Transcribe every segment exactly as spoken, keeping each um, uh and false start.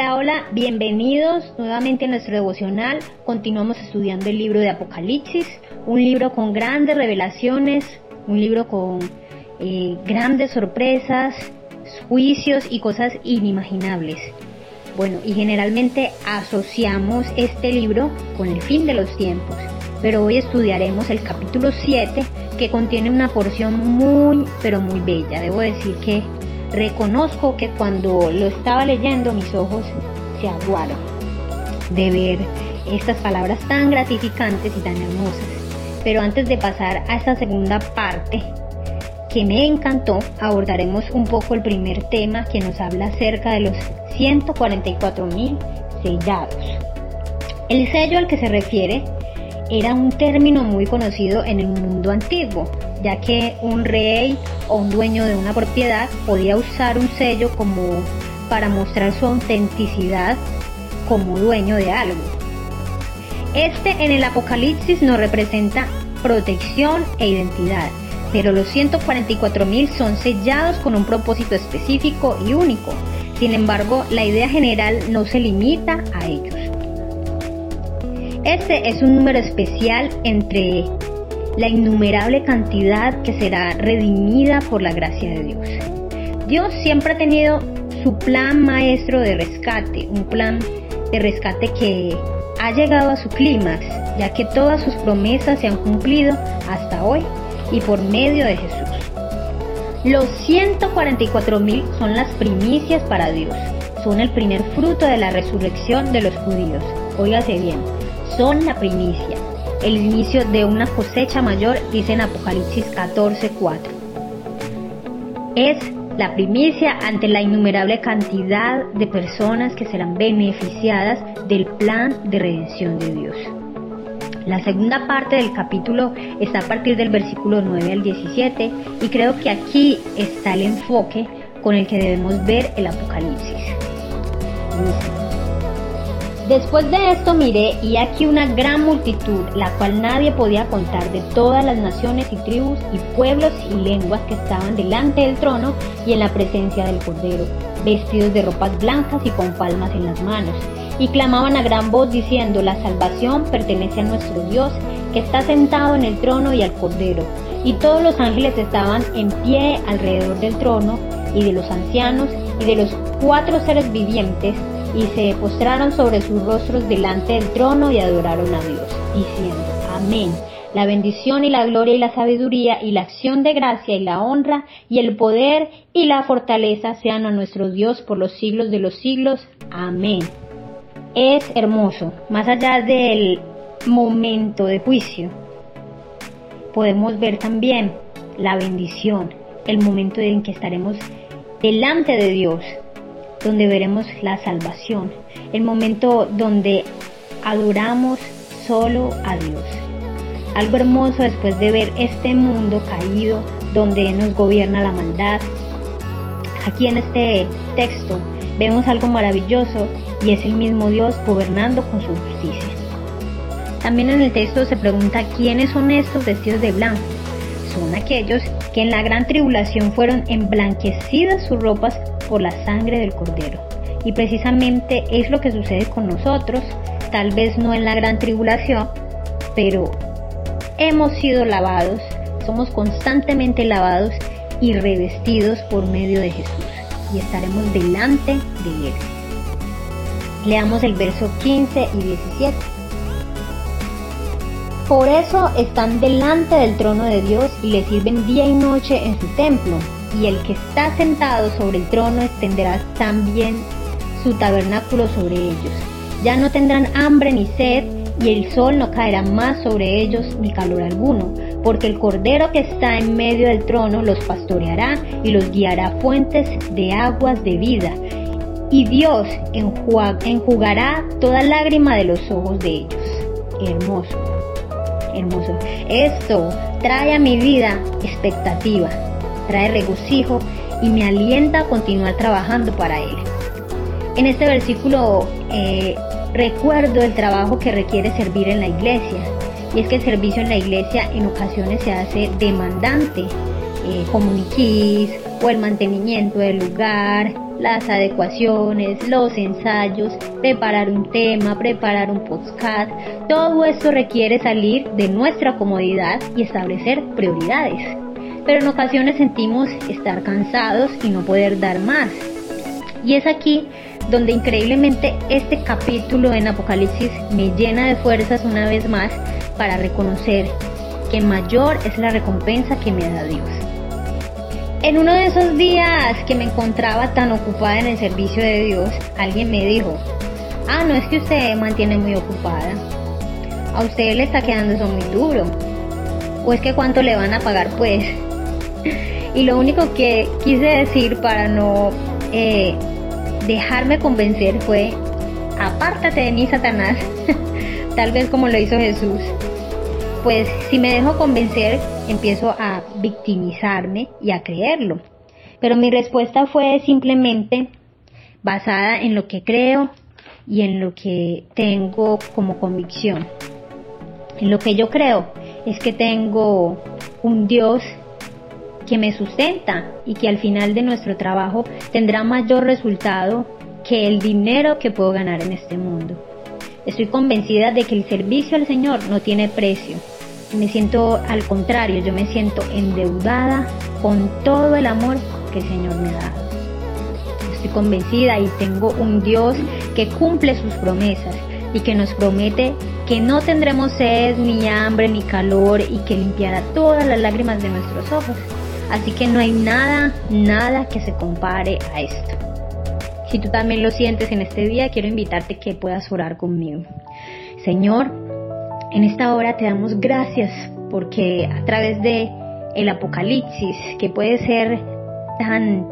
Hola, hola, bienvenidos nuevamente a nuestro devocional. Continuamos estudiando el libro de Apocalipsis, un libro con grandes revelaciones, un libro con eh, grandes sorpresas, juicios y cosas inimaginables. Bueno, y generalmente asociamos este libro con el fin de los tiempos, pero hoy estudiaremos el capítulo siete, que contiene una porción muy, pero muy bella. Debo decir que reconozco que cuando lo estaba leyendo mis ojos se aguaron de ver estas palabras tan gratificantes y tan hermosas. Pero antes de pasar a esta segunda parte que me encantó, abordaremos un poco el primer tema, que nos habla acerca de los ciento cuarenta y cuatro mil sellados. El sello al que se refiere era un término muy conocido en el mundo antiguo, ya que un rey o un dueño de una propiedad podía usar un sello como para mostrar su autenticidad como dueño de algo. Este en el Apocalipsis nos representa protección e identidad, pero los ciento cuarenta y cuatro mil son sellados con un propósito específico y único. Sin embargo, la idea general no se limita a ellos. Este es un número especial entre la innumerable cantidad que será redimida por la gracia de Dios. Dios siempre ha tenido su plan maestro de rescate, un plan de rescate que ha llegado a su clímax, ya que todas sus promesas se han cumplido hasta hoy y por medio de Jesús. Los ciento cuarenta y cuatro mil son las primicias para Dios, son el primer fruto de la resurrección de los judíos. Óigase bien, son la primicia, el inicio de una cosecha mayor, dice en Apocalipsis catorce cuatro. Es la primicia ante la innumerable cantidad de personas que serán beneficiadas del plan de redención de Dios. La segunda parte del capítulo está a partir del versículo nueve al diecisiete, y creo que aquí está el enfoque con el que debemos ver el Apocalipsis. Después de esto miré, y aquí una gran multitud, la cual nadie podía contar, de todas las naciones y tribus y pueblos y lenguas, que estaban delante del trono y en la presencia del Cordero, vestidos de ropas blancas y con palmas en las manos, y clamaban a gran voz diciendo: la salvación pertenece a nuestro Dios, que está sentado en el trono, y al Cordero. Y todos los ángeles estaban en pie alrededor del trono y de los ancianos y de los cuatro seres vivientes, y se postraron sobre sus rostros delante del trono y adoraron a Dios, diciendo: Amén. La bendición y la gloria y la sabiduría y la acción de gracia y la honra y el poder y la fortaleza sean a nuestro Dios por los siglos de los siglos. Amén. Es hermoso. Más allá del momento de juicio, podemos ver también la bendición, el momento en que estaremos delante de Dios, donde veremos la salvación, el momento donde adoramos solo a Dios. Algo hermoso después de ver este mundo caído, donde nos gobierna la maldad. Aquí en este texto vemos algo maravilloso, y es el mismo Dios gobernando con su justicia. También en el texto se pregunta: ¿quiénes son estos vestidos de blanco? Son aquellos que en la gran tribulación fueron emblanquecidas sus ropas por la sangre del Cordero. Y precisamente es lo que sucede con nosotros, tal vez no en la gran tribulación, pero hemos sido lavados, somos constantemente lavados y revestidos por medio de Jesús, y estaremos delante de Él. Leamos el verso quince y diecisiete. Por eso están delante del trono de Dios y le sirven día y noche en su templo. Y el que está sentado sobre el trono extenderá también su tabernáculo sobre ellos. Ya no tendrán hambre ni sed, y el sol no caerá más sobre ellos, ni calor alguno, porque el Cordero que está en medio del trono los pastoreará y los guiará a fuentes de aguas de vida, y Dios enjugará toda lágrima de los ojos de ellos. Hermoso, hermoso. Esto trae a mi vida expectativa, trae regocijo y me alienta a continuar trabajando para Él. En este versículo eh, recuerdo el trabajo que requiere servir en la iglesia, y es que el servicio en la iglesia en ocasiones se hace demandante, eh, como niquís o el mantenimiento del lugar, las adecuaciones, los ensayos, preparar un tema, preparar un podcast. Todo esto requiere salir de nuestra comodidad y establecer prioridades. Pero en ocasiones sentimos estar cansados y no poder dar más. Y es aquí donde increíblemente este capítulo en Apocalipsis me llena de fuerzas una vez más para reconocer que mayor es la recompensa que me da Dios. En uno de esos días que me encontraba tan ocupada en el servicio de Dios, alguien me dijo: ah, no es que usted mantiene muy ocupada, a usted le está quedando eso muy duro, o es que cuánto le van a pagar pues. Y lo único que quise decir para no eh, dejarme convencer fue: apártate de mí, Satanás. Tal vez como lo hizo Jesús. Pues si me dejo convencer, empiezo a victimizarme y a creerlo. Pero mi respuesta fue simplemente basada en lo que creo y en lo que tengo como convicción. Lo que yo creo es que tengo un Dios que me sustenta y que al final de nuestro trabajo tendrá mayor resultado que el dinero que puedo ganar en este mundo. Estoy convencida de que el servicio al Señor no tiene precio. Me siento al contrario, yo me siento endeudada con todo el amor que el Señor me da. Estoy convencida y tengo un Dios que cumple sus promesas y que nos promete que no tendremos sed, ni hambre, ni calor, y que limpiará todas las lágrimas de nuestros ojos. Así que no hay nada, nada que se compare a esto. Si tú también lo sientes en este día, quiero invitarte que puedas orar conmigo. Señor, en esta hora te damos gracias porque a través de el Apocalipsis, que puede ser tan,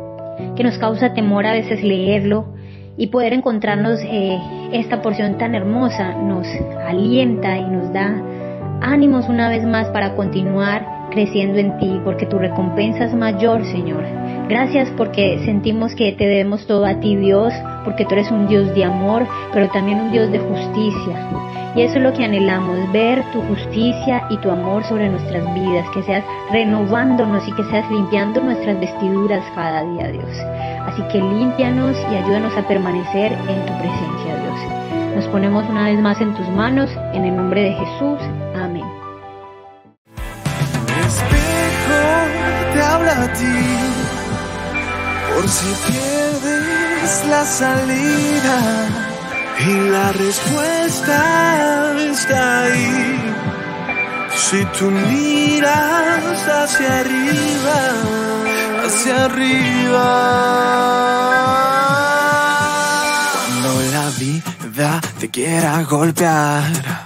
que nos causa temor a veces leerlo, y poder encontrarnos eh, esta porción tan hermosa, nos alienta y nos da ánimos una vez más para continuar creciendo en ti, porque tu recompensa es mayor, Señor. Gracias porque sentimos que te debemos todo a ti, Dios, porque tú eres un Dios de amor, pero también un Dios de justicia. Y eso es lo que anhelamos, ver tu justicia y tu amor sobre nuestras vidas, que seas renovándonos y que seas limpiando nuestras vestiduras cada día, Dios. Así que límpianos y ayúdanos a permanecer en tu presencia, Dios. Nos ponemos una vez más en tus manos, en el nombre de Jesús. Amén. Espejo te habla a ti. Por si pierdes la salida y la respuesta está ahí. Si tú miras hacia arriba, hacia arriba. Cuando la vida te quiera golpear,